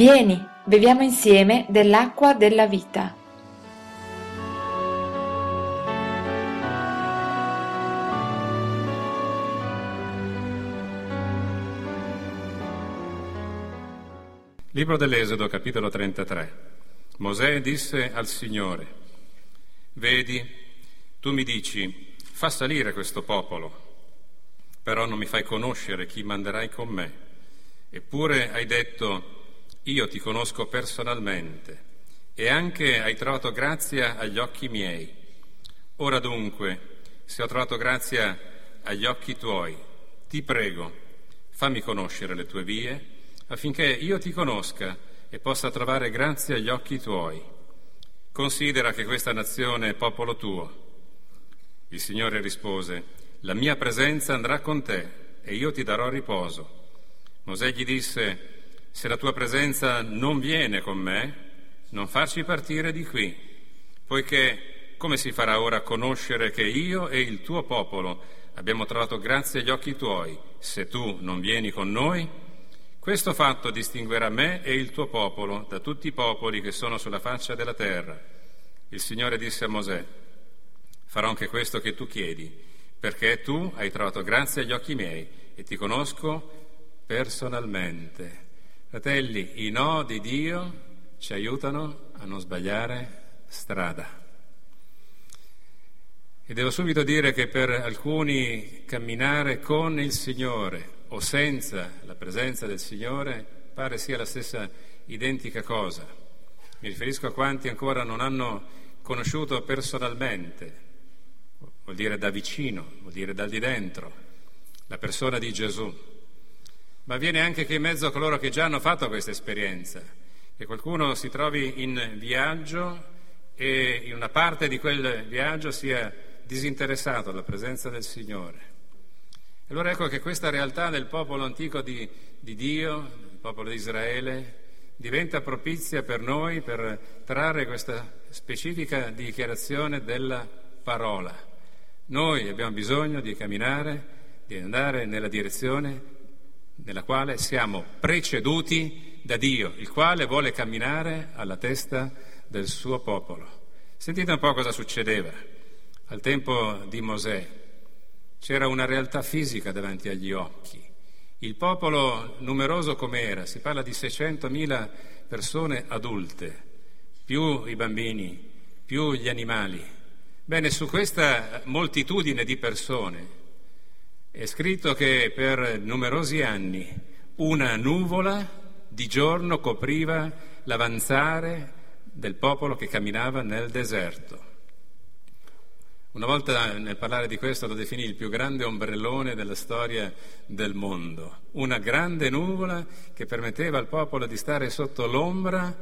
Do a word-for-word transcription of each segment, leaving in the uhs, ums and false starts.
Vieni, beviamo insieme dell'acqua della vita. Libro dell'Esodo, capitolo trentatré. Mosè disse al Signore: Vedi, tu mi dici, fa salire questo popolo, però non mi fai conoscere chi manderai con me. Eppure hai detto: io ti conosco personalmente, e anche hai trovato grazia agli occhi miei. Ora dunque, se ho trovato grazia agli occhi tuoi, ti prego, fammi conoscere le tue vie, affinché io ti conosca e possa trovare grazia agli occhi tuoi. Considera che questa nazione è popolo tuo. Il Signore rispose: la mia presenza andrà con te e io ti darò riposo. Mosè gli disse: se la tua presenza non viene con me, non farci partire di qui, poiché come si farà ora a conoscere che io e il tuo popolo abbiamo trovato grazia agli occhi tuoi, se tu non vieni con noi? Questo fatto distinguerà me e il tuo popolo da tutti i popoli che sono sulla faccia della terra. Il Signore disse a Mosè: farò anche questo che tu chiedi, perché tu hai trovato grazia agli occhi miei e ti conosco personalmente. Fratelli, i no di Dio ci aiutano a non sbagliare strada. E devo subito dire che per alcuni camminare con il Signore o senza la presenza del Signore pare sia la stessa identica cosa. Mi riferisco a quanti ancora non hanno conosciuto personalmente, vuol dire da vicino, vuol dire dal di dentro, la persona di Gesù. Ma avviene anche che in mezzo a coloro che già hanno fatto questa esperienza, che qualcuno si trovi in viaggio e in una parte di quel viaggio sia disinteressato alla presenza del Signore. Allora ecco che questa realtà del popolo antico di, di Dio, del popolo di Israele, diventa propizia per noi per trarre questa specifica dichiarazione della parola. Noi abbiamo bisogno di camminare, di andare nella direzione nella quale siamo preceduti da Dio, il quale vuole camminare alla testa del suo popolo. Sentite un po' cosa succedeva al tempo di Mosè. C'era una realtà fisica davanti agli occhi. Il popolo, numeroso com'era, si parla di seicentomila persone adulte, più i bambini, più gli animali. Bene, su questa moltitudine di persone è scritto che per numerosi anni una nuvola di giorno copriva l'avanzare del popolo che camminava nel deserto. Una volta, nel parlare di questo, lo definì il più grande ombrellone della storia del mondo. Una grande nuvola che permetteva al popolo di stare sotto l'ombra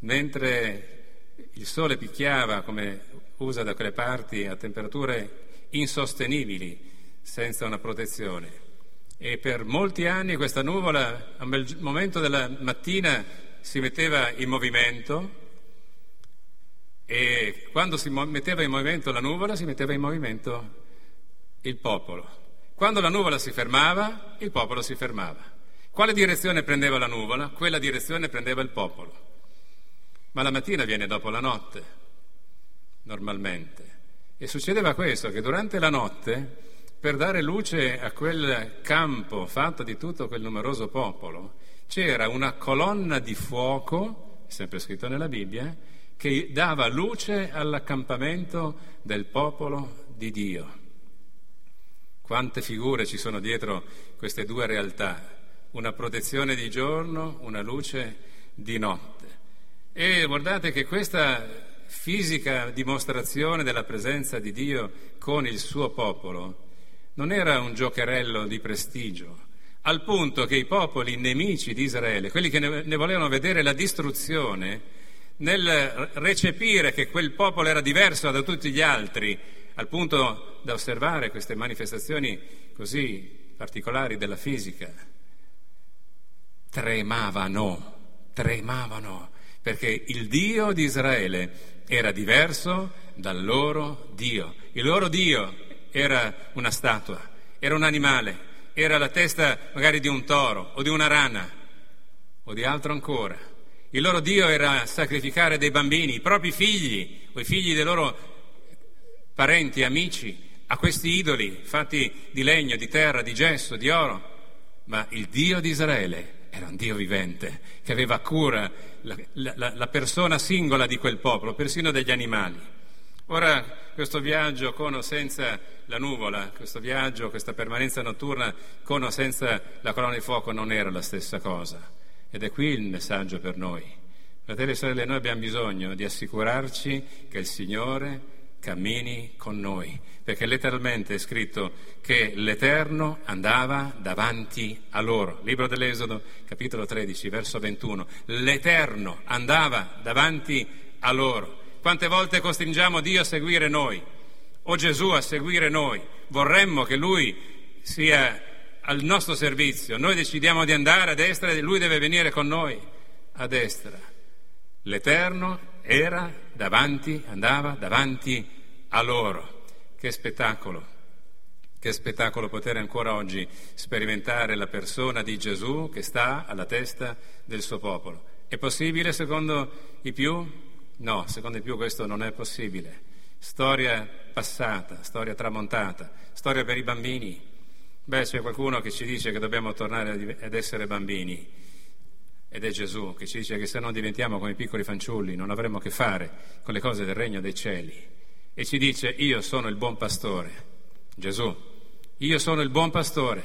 mentre il sole picchiava, come usa da quelle parti, a temperature insostenibili, senza una protezione. E per molti anni questa nuvola, a un bel momento della mattina, si metteva in movimento. E quando si metteva in movimento la nuvola, si metteva in movimento il popolo. Quando la nuvola si fermava, il popolo si fermava. Quale direzione prendeva la nuvola? Quella direzione prendeva il popolo. Ma la mattina viene dopo la notte, normalmente. E succedeva questo, che durante la notte, per dare luce a quel campo fatto di tutto quel numeroso popolo, c'era una colonna di fuoco, sempre scritto nella Bibbia, che dava luce all'accampamento del popolo di Dio. Quante figure ci sono dietro queste due realtà, una protezione di giorno, una luce di notte. E guardate che questa fisica dimostrazione della presenza di Dio con il suo popolo non era un giocherello di prestigio, al punto che i popoli nemici di Israele, quelli che ne volevano vedere la distruzione, nel recepire che quel popolo era diverso da tutti gli altri, al punto da osservare queste manifestazioni così particolari della fisica, tremavano, tremavano, perché il Dio di Israele era diverso dal loro Dio. Il loro Dio era una statua, era un animale, era la testa magari di un toro o di una rana, o di altro ancora. Il loro Dio era sacrificare dei bambini, i propri figli o i figli dei loro parenti, amici, a questi idoli fatti di legno, di terra, di gesso, di oro. Ma il Dio di Israele era un Dio vivente che aveva cura la, la, la persona singola di quel popolo, persino degli animali. Ora questo viaggio con o senza la nuvola, questo viaggio, questa permanenza notturna con o senza la colonna di fuoco non era la stessa cosa, ed è qui il messaggio per noi. Fratelli e sorelle, noi abbiamo bisogno di assicurarci che il Signore cammini con noi, perché letteralmente è scritto che l'Eterno andava davanti a loro. Libro dell'Esodo, capitolo tredici, verso ventuno. L'Eterno andava davanti a loro. Quante volte costringiamo Dio a seguire noi, o Gesù a seguire noi? Vorremmo che Lui sia al nostro servizio. Noi decidiamo di andare a destra e Lui deve venire con noi a destra. L'Eterno era davanti, andava davanti a loro. Che spettacolo, che spettacolo poter ancora oggi sperimentare la persona di Gesù che sta alla testa del suo popolo. È possibile secondo i più? No, secondo i più questo non è possibile. Storia passata, storia tramontata, storia per i bambini. Beh, c'è qualcuno che ci dice che dobbiamo tornare ad essere bambini. Ed è Gesù che ci dice che se non diventiamo come piccoli fanciulli non avremo che fare con le cose del regno dei cieli. E ci dice: io sono il buon pastore. Gesù, io sono il buon pastore,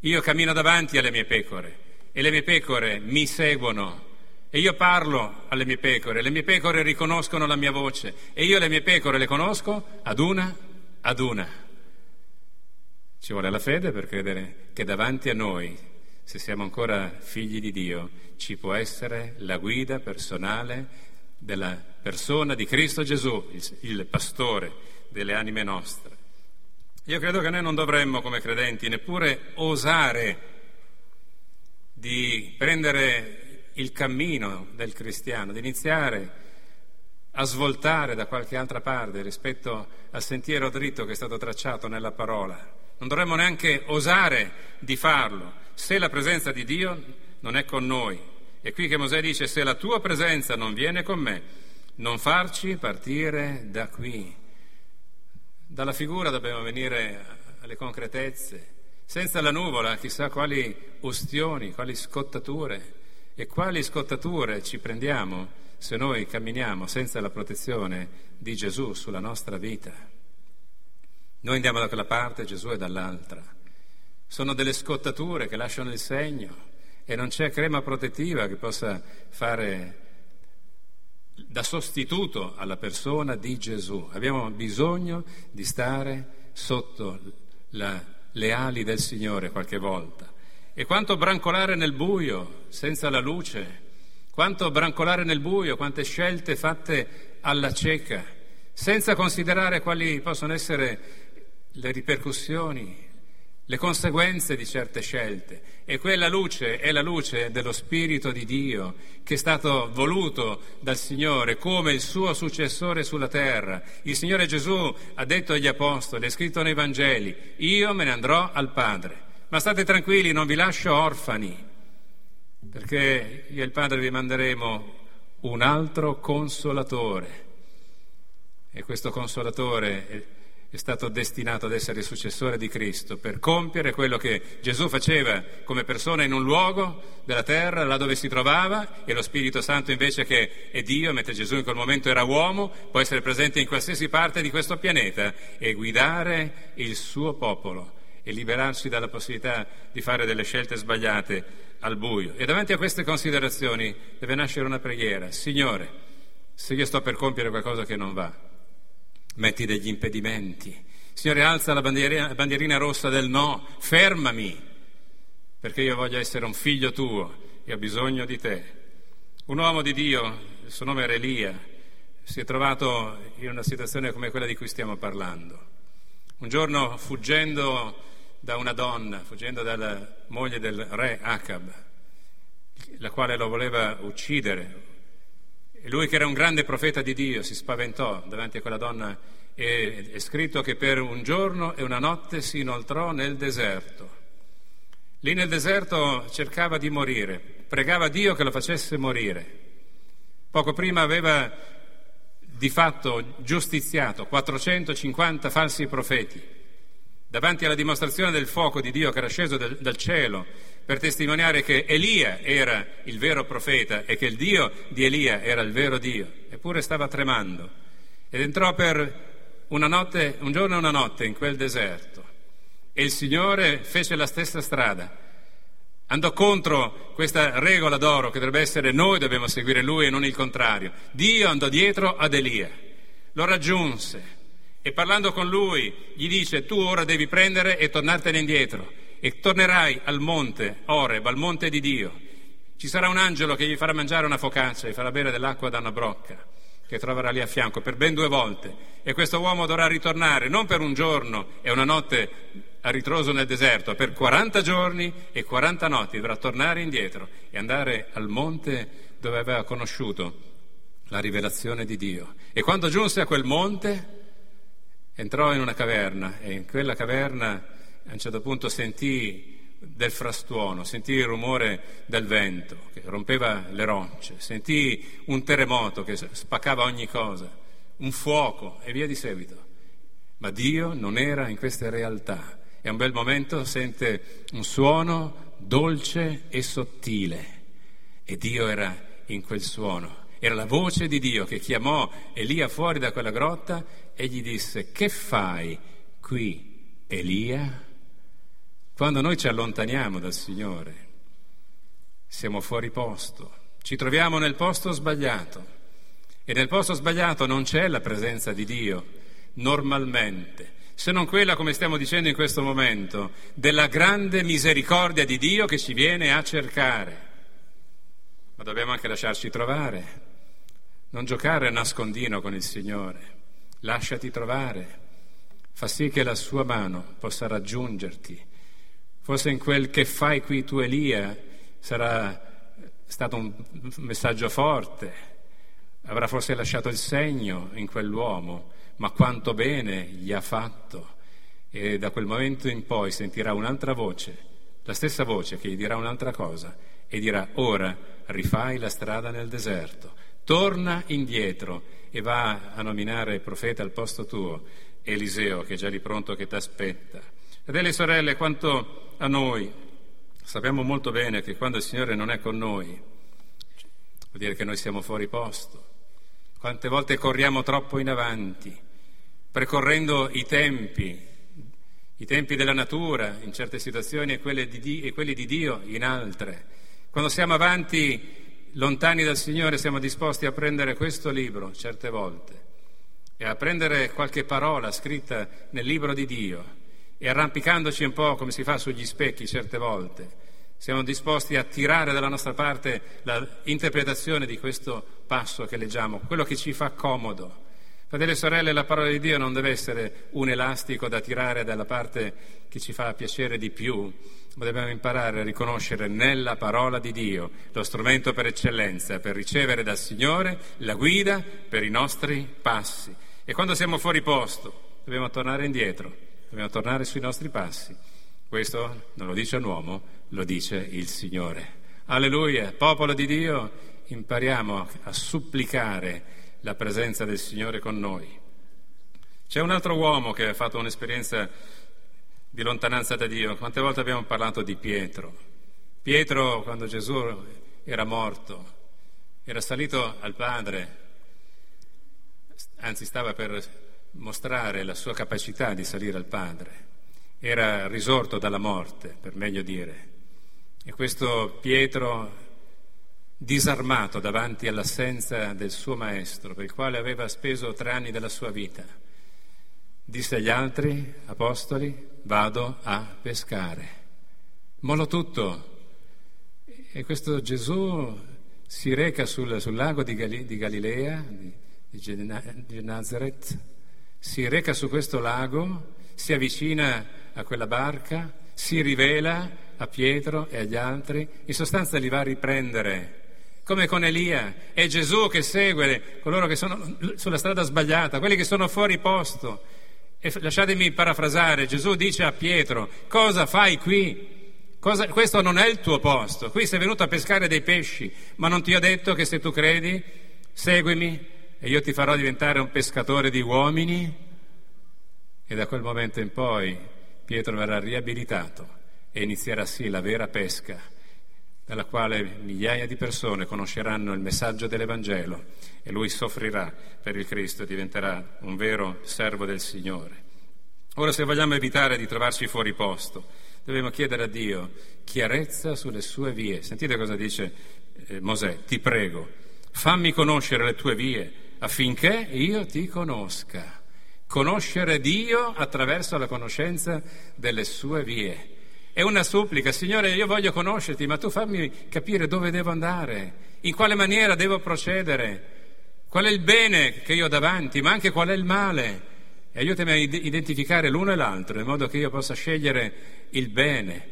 io cammino davanti alle mie pecore e le mie pecore mi seguono, e io parlo alle mie pecore, le mie pecore riconoscono la mia voce, e io le mie pecore le conosco ad una ad una. Ci vuole la fede per credere che davanti a noi, se siamo ancora figli di Dio, ci può essere la guida personale della persona di Cristo Gesù, il, il pastore delle anime nostre. Io credo che noi non dovremmo, come credenti, neppure osare di prendere il cammino del cristiano, di iniziare a svoltare da qualche altra parte rispetto al sentiero dritto che è stato tracciato nella parola. Non dovremmo neanche osare di farlo se la presenza di Dio non è con noi. È qui che Mosè dice: se la tua presenza non viene con me, non farci partire da qui. Dalla figura dobbiamo venire alle concretezze. Senza la nuvola chissà quali ustioni, quali scottature, e quali scottature ci prendiamo se noi camminiamo senza la protezione di Gesù sulla nostra vita. Noi andiamo da quella parte, Gesù è dall'altra. Sono delle scottature che lasciano il segno, e non c'è crema protettiva che possa fare da sostituto alla persona di Gesù. Abbiamo bisogno di stare sotto la, le ali del Signore qualche volta. E quanto brancolare nel buio senza la luce, quanto brancolare nel buio, quante scelte fatte alla cieca, senza considerare quali possono essere le ripercussioni, le conseguenze di certe scelte. E quella luce è la luce dello Spirito di Dio, che è stato voluto dal Signore come il suo successore sulla terra. Il Signore Gesù ha detto agli Apostoli, è scritto nei Vangeli: io me ne andrò al Padre, ma state tranquilli, non vi lascio orfani, perché io e il Padre vi manderemo un altro Consolatore. E questo Consolatore è è stato destinato ad essere il successore di Cristo, per compiere quello che Gesù faceva come persona in un luogo della terra, là dove si trovava, e lo Spirito Santo invece, che è Dio, mentre Gesù in quel momento era uomo, può essere presente in qualsiasi parte di questo pianeta e guidare il suo popolo e liberarsi dalla possibilità di fare delle scelte sbagliate al buio. E davanti a queste considerazioni deve nascere una preghiera: Signore, se io sto per compiere qualcosa che non va, metti degli impedimenti. Signore, alza la bandierina, la bandierina rossa del no, fermami, perché io voglio essere un figlio tuo e ho bisogno di te. Un uomo di Dio, il suo nome era Elia, si è trovato in una situazione come quella di cui stiamo parlando. Un giorno, fuggendo da una donna, fuggendo dalla moglie del re Acab, la quale lo voleva uccidere, e lui, che era un grande profeta di Dio, si spaventò davanti a quella donna, e è scritto che per un giorno e una notte si inoltrò nel deserto. Lì nel deserto cercava di morire, pregava Dio che lo facesse morire. Poco prima aveva di fatto giustiziato quattrocentocinquanta falsi profeti. Davanti alla dimostrazione del fuoco di Dio che era sceso del, dal cielo per testimoniare che Elia era il vero profeta e che il Dio di Elia era il vero Dio, eppure stava tremando ed entrò per una notte, un giorno e una notte in quel deserto. E il Signore fece la stessa strada, andò contro questa regola d'oro che dovrebbe essere noi dobbiamo seguire Lui e non il contrario. Dio andò dietro ad Elia, lo raggiunse e parlando con lui gli dice: tu ora devi prendere e tornartene indietro e tornerai al monte Oreb, al monte di Dio. Ci sarà un angelo che gli farà mangiare una focaccia e farà bere dell'acqua da una brocca che troverà lì a fianco per ben due volte, e questo uomo dovrà ritornare non per un giorno e una notte a ritroso nel deserto, per quaranta giorni e quaranta notti dovrà tornare indietro e andare al monte dove aveva conosciuto la rivelazione di Dio. E quando giunse a quel monte entrò in una caverna, e in quella caverna a un certo punto sentì del frastuono, sentì il rumore del vento che rompeva le rocce, sentì un terremoto che spaccava ogni cosa, un fuoco e via di seguito. Ma Dio non era in queste realtà, e a un bel momento sente un suono dolce e sottile, e Dio era in quel suono. Era la voce di Dio che chiamò Elia fuori da quella grotta e gli disse: che fai qui, Elia? Quando noi ci allontaniamo dal Signore, siamo fuori posto, ci troviamo nel posto sbagliato, e nel posto sbagliato non c'è la presenza di Dio normalmente, se non quella, come stiamo dicendo in questo momento, della grande misericordia di Dio che ci viene a cercare. Ma dobbiamo anche lasciarci trovare, non giocare a nascondino con il Signore. Lasciati trovare, fa sì che la sua mano possa raggiungerti. Forse in quel "che fai qui tu, Elia" sarà stato un messaggio forte, avrà forse lasciato il segno in quell'uomo, ma quanto bene gli ha fatto, e da quel momento in poi sentirà un'altra voce, la stessa voce che gli dirà un'altra cosa e dirà: ora rifai la strada nel deserto, torna indietro e va a nominare profeta al posto tuo Eliseo, che è già lì pronto, che ti aspetta. Fratelli e sorelle, quanto a noi, sappiamo molto bene che quando il Signore non è con noi, vuol dire che noi siamo fuori posto. Quante volte corriamo troppo in avanti, precorrendo i tempi, i tempi della natura in certe situazioni e quelli di Dio, e quelli di Dio in altre. Quando siamo avanti, lontani dal Signore, siamo disposti a prendere questo libro certe volte e a prendere qualche parola scritta nel libro di Dio, e arrampicandoci un po' come si fa sugli specchi certe volte, siamo disposti a tirare dalla nostra parte l'interpretazione di questo passo che leggiamo, quello che ci fa comodo. Fratelli e sorelle, la parola di Dio non deve essere un elastico da tirare dalla parte che ci fa piacere di più, ma dobbiamo imparare a riconoscere nella parola di Dio lo strumento per eccellenza per ricevere dal Signore la guida per i nostri passi. E quando siamo fuori posto dobbiamo tornare indietro, dobbiamo tornare sui nostri passi. Questo non lo dice un uomo, lo dice il Signore. Alleluia! Popolo di Dio, impariamo a supplicare la presenza del Signore con noi. C'è un altro uomo che ha fatto un'esperienza di lontananza da Dio. Quante volte abbiamo parlato di Pietro? Pietro, quando Gesù era morto, era salito al Padre, anzi stava per mostrare la sua capacità di salire al Padre, era risorto dalla morte, per meglio dire, e questo Pietro, disarmato davanti all'assenza del suo maestro, per il quale aveva speso tre anni della sua vita, disse agli altri apostoli: vado a pescare, mollo tutto. E questo Gesù si reca sul, sul lago di, Gali, di Galilea di, di Nazareth, si reca su questo lago, si avvicina a quella barca, si rivela a Pietro e agli altri, in sostanza li va a riprendere, come con Elia. È Gesù che segue coloro che sono sulla strada sbagliata, quelli che sono fuori posto. E lasciatemi parafrasare, Gesù dice a Pietro: cosa fai qui? Cosa, questo non è il tuo posto, qui sei venuto a pescare dei pesci, ma non ti ho detto che se tu credi, seguimi e io ti farò diventare un pescatore di uomini? E da quel momento in poi Pietro verrà riabilitato e inizierà sì la vera pesca, dalla quale migliaia di persone conosceranno il messaggio dell'Evangelo e lui soffrirà per il Cristo e diventerà un vero servo del Signore. Ora, se vogliamo evitare di trovarci fuori posto, dobbiamo chiedere a Dio chiarezza sulle sue vie. Sentite cosa dice eh, Mosè: ti prego, fammi conoscere le tue vie affinché io ti conosca. Conoscere Dio attraverso la conoscenza delle sue vie. È una supplica: Signore, io voglio conoscerti, ma tu fammi capire dove devo andare, in quale maniera devo procedere, qual è il bene che io ho davanti, ma anche qual è il male. E aiutami a identificare l'uno e l'altro, in modo che io possa scegliere il bene.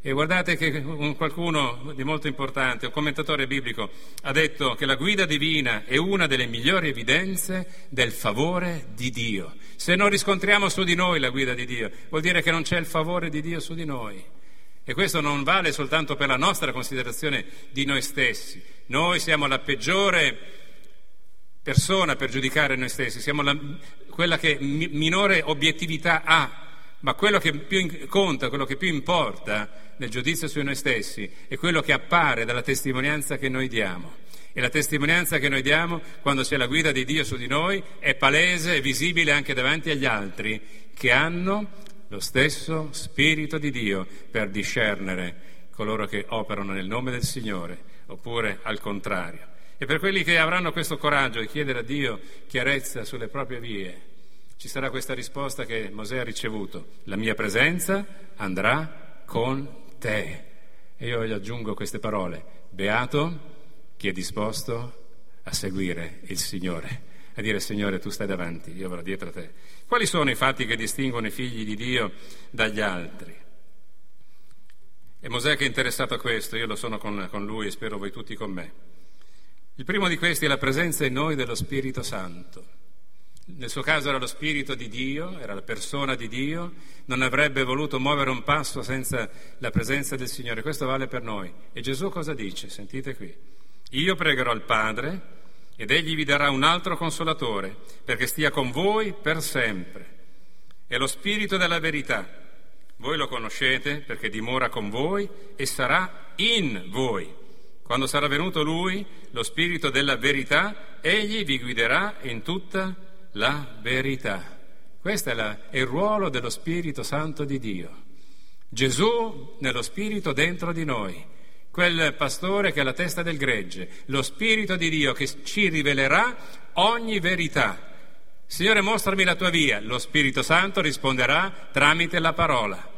E guardate che un qualcuno di molto importante, un commentatore biblico, ha detto che la guida divina è una delle migliori evidenze del favore di Dio. Se non riscontriamo su di noi la guida di Dio, vuol dire che non c'è il favore di Dio su di noi. E questo non vale soltanto per la nostra considerazione di noi stessi. Noi siamo la peggiore persona per giudicare noi stessi, siamo la, quella che mi, minore obiettività ha, ma quello che più in, conta, quello che più importa nel giudizio su noi stessi è quello che appare dalla testimonianza che noi diamo, e la testimonianza che noi diamo, quando c'è la guida di Dio su di noi, è palese e visibile anche davanti agli altri che hanno lo stesso spirito di Dio per discernere coloro che operano nel nome del Signore oppure al contrario. E per quelli che avranno questo coraggio di chiedere a Dio chiarezza sulle proprie vie, ci sarà questa risposta che Mosè ha ricevuto: la mia presenza andrà con te. E io gli aggiungo queste parole: beato chi è disposto a seguire il Signore, a dire: Signore, tu stai davanti, io vado dietro a te. Quali sono i fatti che distinguono i figli di Dio dagli altri? E Mosè, che è interessato a questo, io lo sono con, con lui e spero voi tutti con me. Il primo di questi è la presenza in noi dello Spirito Santo. Nel suo caso era lo Spirito di Dio, era la persona di Dio, non avrebbe voluto muovere un passo senza la presenza del Signore. Questo vale per noi. E Gesù cosa dice? Sentite qui: io pregherò il Padre ed egli vi darà un altro consolatore, perché stia con voi per sempre. È lo Spirito della verità. Voi lo conoscete perché dimora con voi e sarà in voi. Quando sarà venuto Lui, lo Spirito della verità, Egli vi guiderà in tutta la verità. Questo è, la, è il ruolo dello Spirito Santo di Dio. Gesù nello Spirito dentro di noi, quel pastore che è la testa del gregge, lo Spirito di Dio che ci rivelerà ogni verità. Signore, mostrami la tua via. Lo Spirito Santo risponderà tramite la parola.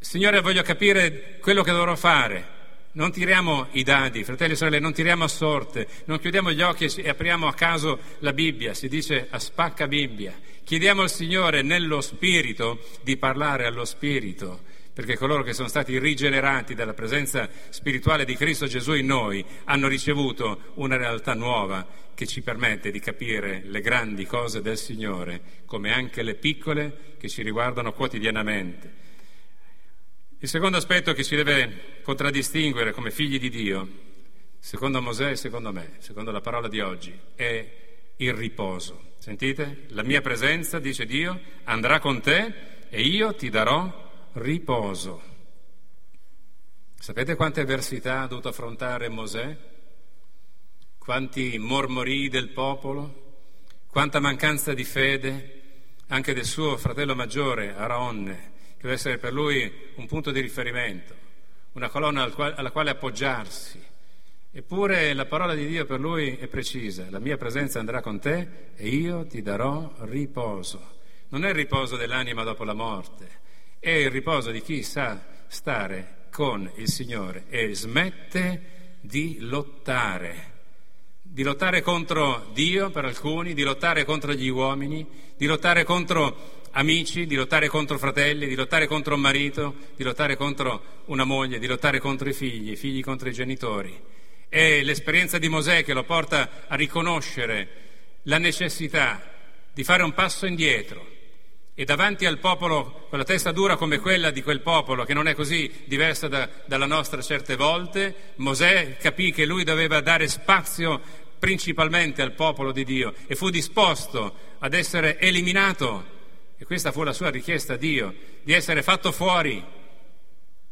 Signore, voglio capire quello che dovrò fare. Non tiriamo i dadi, fratelli e sorelle, non tiriamo a sorte, non chiudiamo gli occhi e apriamo a caso la Bibbia, si dice a spacca Bibbia. Chiediamo al Signore nello Spirito di parlare allo Spirito, perché coloro che sono stati rigenerati dalla presenza spirituale di Cristo Gesù in noi hanno ricevuto una realtà nuova che ci permette di capire le grandi cose del Signore, come anche le piccole che ci riguardano quotidianamente. Il secondo aspetto che ci deve contraddistinguere come figli di Dio, secondo Mosè e secondo me, secondo la parola di oggi, è il riposo. Sentite? La mia presenza, dice Dio, andrà con te e io ti darò riposo. Sapete quante avversità ha dovuto affrontare Mosè? Quanti mormorii del popolo? Quanta mancanza di fede anche del suo fratello maggiore, Araonne, che deve essere per lui un punto di riferimento, una colonna al quale, alla quale appoggiarsi. Eppure la parola di Dio per lui è precisa: la mia presenza andrà con te e io ti darò riposo. Non è il riposo dell'anima dopo la morte, è il riposo di chi sa stare con il Signore e smette di lottare di lottare contro Dio per alcuni, di lottare contro gli uomini, di lottare contro amici, di lottare contro fratelli, di lottare contro un marito, di lottare contro una moglie, di lottare contro i figli, i figli contro i genitori. È l'esperienza di Mosè che lo porta a riconoscere la necessità di fare un passo indietro E davanti al popolo, con la testa dura come quella di quel popolo, che non è così diversa da, dalla nostra certe volte, Mosè capì che lui doveva dare spazio principalmente al popolo di Dio e fu disposto ad essere eliminato. E questa fu la sua richiesta a Dio, di essere fatto fuori,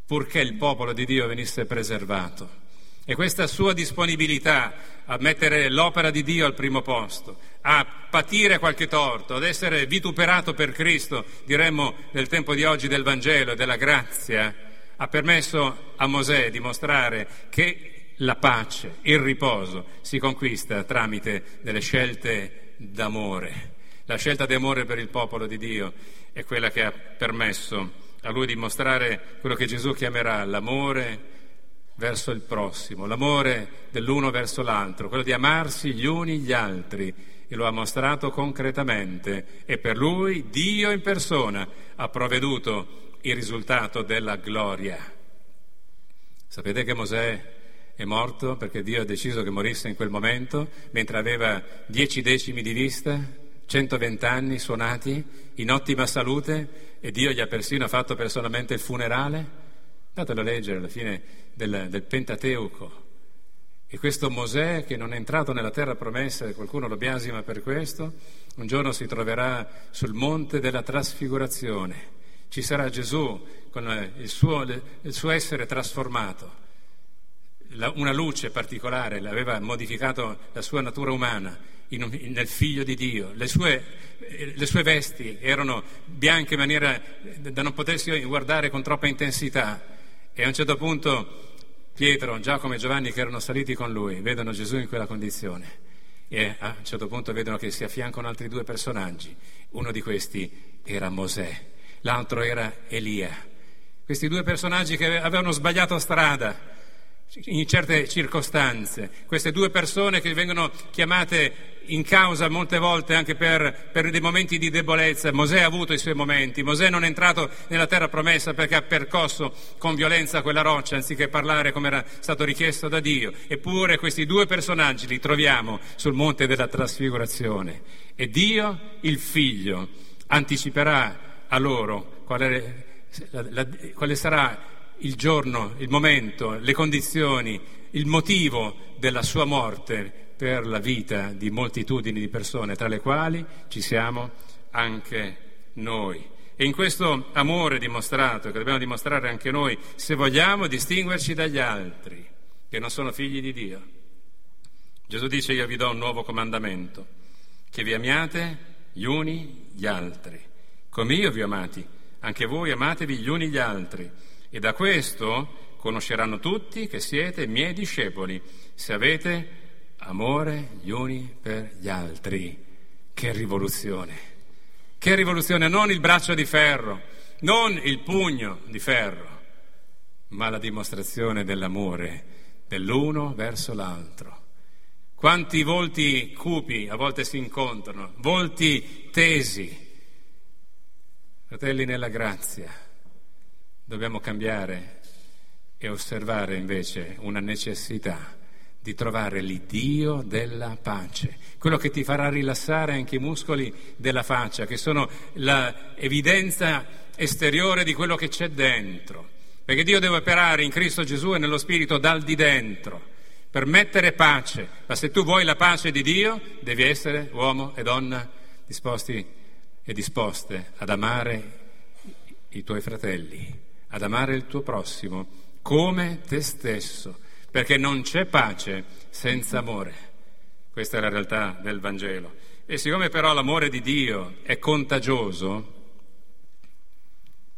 purché il popolo di Dio venisse preservato. E questa sua disponibilità a mettere l'opera di Dio al primo posto, a patire qualche torto, ad essere vituperato per Cristo, diremmo nel tempo di oggi del Vangelo e della grazia, ha permesso a Mosè di mostrare che la pace, il riposo, si conquista tramite delle scelte d'amore. La scelta d'amore per il popolo di Dio è quella che ha permesso a lui di mostrare quello che Gesù chiamerà l'amore verso il prossimo, l'amore dell'uno verso l'altro, quello di amarsi gli uni gli altri, e lo ha mostrato concretamente, e per lui Dio in persona ha provveduto il risultato della gloria. Sapete che Mosè è morto perché Dio ha deciso che morisse in quel momento, mentre aveva dieci decimi di vista, centoventi anni suonati, in ottima salute, e Dio gli ha persino fatto personalmente il funerale? Datelo a leggere alla fine del, del Pentateuco. E questo Mosè, che non è entrato nella terra promessa, e qualcuno lo biasima per questo, un giorno si troverà sul monte della trasfigurazione. Ci sarà Gesù con il suo, il suo essere trasformato. La, una luce particolare l'aveva modificato la sua natura umana in un, in, nel Figlio di Dio. Le sue, le sue vesti erano bianche in maniera da non potersi guardare con troppa intensità. E a un certo punto Pietro, Giacomo e Giovanni, che erano saliti con lui, vedono Gesù in quella condizione, e a un certo punto vedono che si affiancano altri due personaggi. Uno di questi era Mosè, l'altro era Elia. Questi due personaggi che avevano sbagliato strada in certe circostanze, queste due persone che vengono chiamate in causa molte volte anche per, per dei momenti di debolezza. Mosè ha avuto i suoi momenti. Mosè non è entrato nella terra promessa perché ha percosso con violenza quella roccia anziché parlare come era stato richiesto da Dio. Eppure questi due personaggi li troviamo sul monte della trasfigurazione, e Dio, il Figlio, anticiperà a loro quale, la, la, quale sarà il giorno, il momento, le condizioni, il motivo della sua morte per la vita di moltitudini di persone, tra le quali ci siamo anche noi. E in questo amore dimostrato, che dobbiamo dimostrare anche noi se vogliamo distinguerci dagli altri che non sono figli di Dio, Gesù dice: io vi do un nuovo comandamento, che vi amiate gli uni gli altri come io vi ho amati, anche voi amatevi gli uni gli altri. E da questo conosceranno tutti che siete miei discepoli, se avete amore gli uni per gli altri. Che rivoluzione! Che rivoluzione! Non il braccio di ferro, non il pugno di ferro, ma la dimostrazione dell'amore dell'uno verso l'altro. Quanti volti cupi a volte si incontrano, volti tesi. Fratelli nella grazia, dobbiamo cambiare e osservare invece una necessità di trovare l'Iddio della pace, quello che ti farà rilassare anche i muscoli della faccia, che sono l'evidenza esteriore di quello che c'è dentro, perché Dio deve operare in Cristo Gesù e nello Spirito dal di dentro per mettere pace. Ma se tu vuoi la pace di Dio, devi essere uomo e donna disposti e disposte ad amare i tuoi fratelli, ad amare il tuo prossimo come te stesso, perché non c'è pace senza amore. Questa è la realtà del Vangelo. E siccome però l'amore di Dio è contagioso,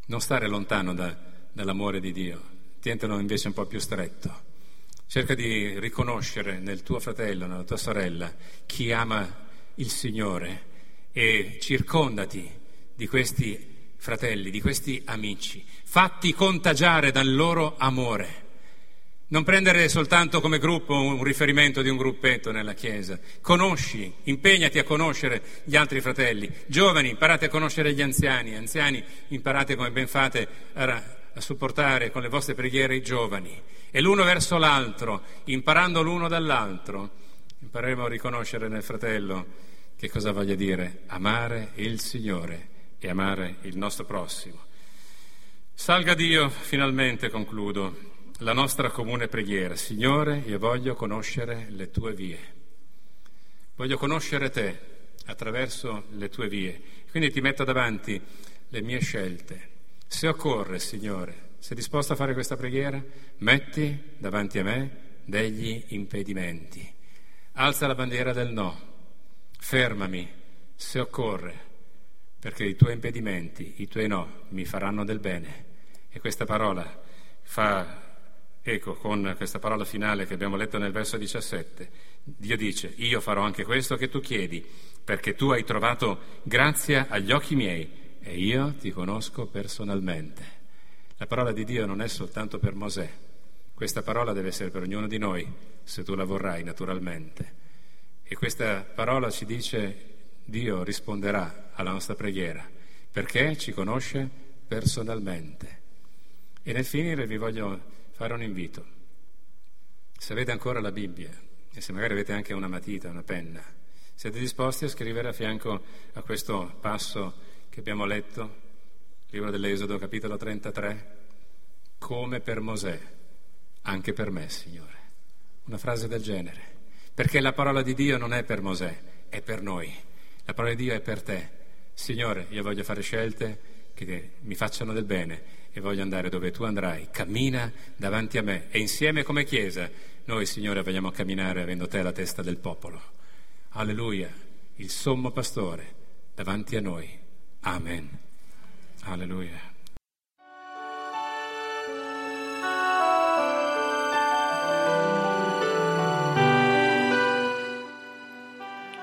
non stare lontano da, dall'amore di Dio, tientelo invece un po' più stretto. Cerca di riconoscere nel tuo fratello, nella tua sorella, chi ama il Signore, e circondati di questi fratelli, di questi amici, fatti contagiare dal loro amore. Non prendere soltanto come gruppo un riferimento di un gruppetto nella Chiesa. Conosci, impegnati a conoscere gli altri fratelli. Giovani, imparate a conoscere gli anziani. Anziani, imparate, come ben fate, a supportare con le vostre preghiere i giovani. E l'uno verso l'altro, imparando l'uno dall'altro, impareremo a riconoscere nel fratello che cosa voglia dire amare il Signore e amare il nostro prossimo. Salga Dio, finalmente concludo, la nostra comune preghiera. Signore, io voglio conoscere le tue vie. Voglio conoscere te attraverso le tue vie. Quindi ti metto davanti le mie scelte. Se occorre, Signore, sei disposto a fare questa preghiera? Metti davanti a me degli impedimenti. Alza la bandiera del no. Fermami, se occorre, perché i tuoi impedimenti, i tuoi no, mi faranno del bene. E questa parola fa eco con questa parola finale che abbiamo letto nel verso diciassette. Dio dice: io farò anche questo che tu chiedi, perché tu hai trovato grazia agli occhi miei e io ti conosco personalmente. La parola di Dio non è soltanto per Mosè, questa parola deve essere per ognuno di noi, se tu la vorrai naturalmente. E questa parola ci dice: Dio risponderà alla nostra preghiera, perché ci conosce personalmente. E nel finire vi voglio fare un invito. Se avete ancora la Bibbia, e se magari avete anche una matita, una penna, siete disposti a scrivere a fianco a questo passo che abbiamo letto, Libro dell'Esodo, capitolo trentatré, come per Mosè, anche per me, Signore. Una frase del genere, perché la parola di Dio non è per Mosè, è per noi. La parola di Dio è per te. Signore, io voglio fare scelte che mi facciano del bene e voglio andare dove tu andrai. Cammina davanti a me e insieme come Chiesa noi, Signore, vogliamo camminare avendo te la testa del popolo. Alleluia, il sommo pastore davanti a noi. Amen. Alleluia.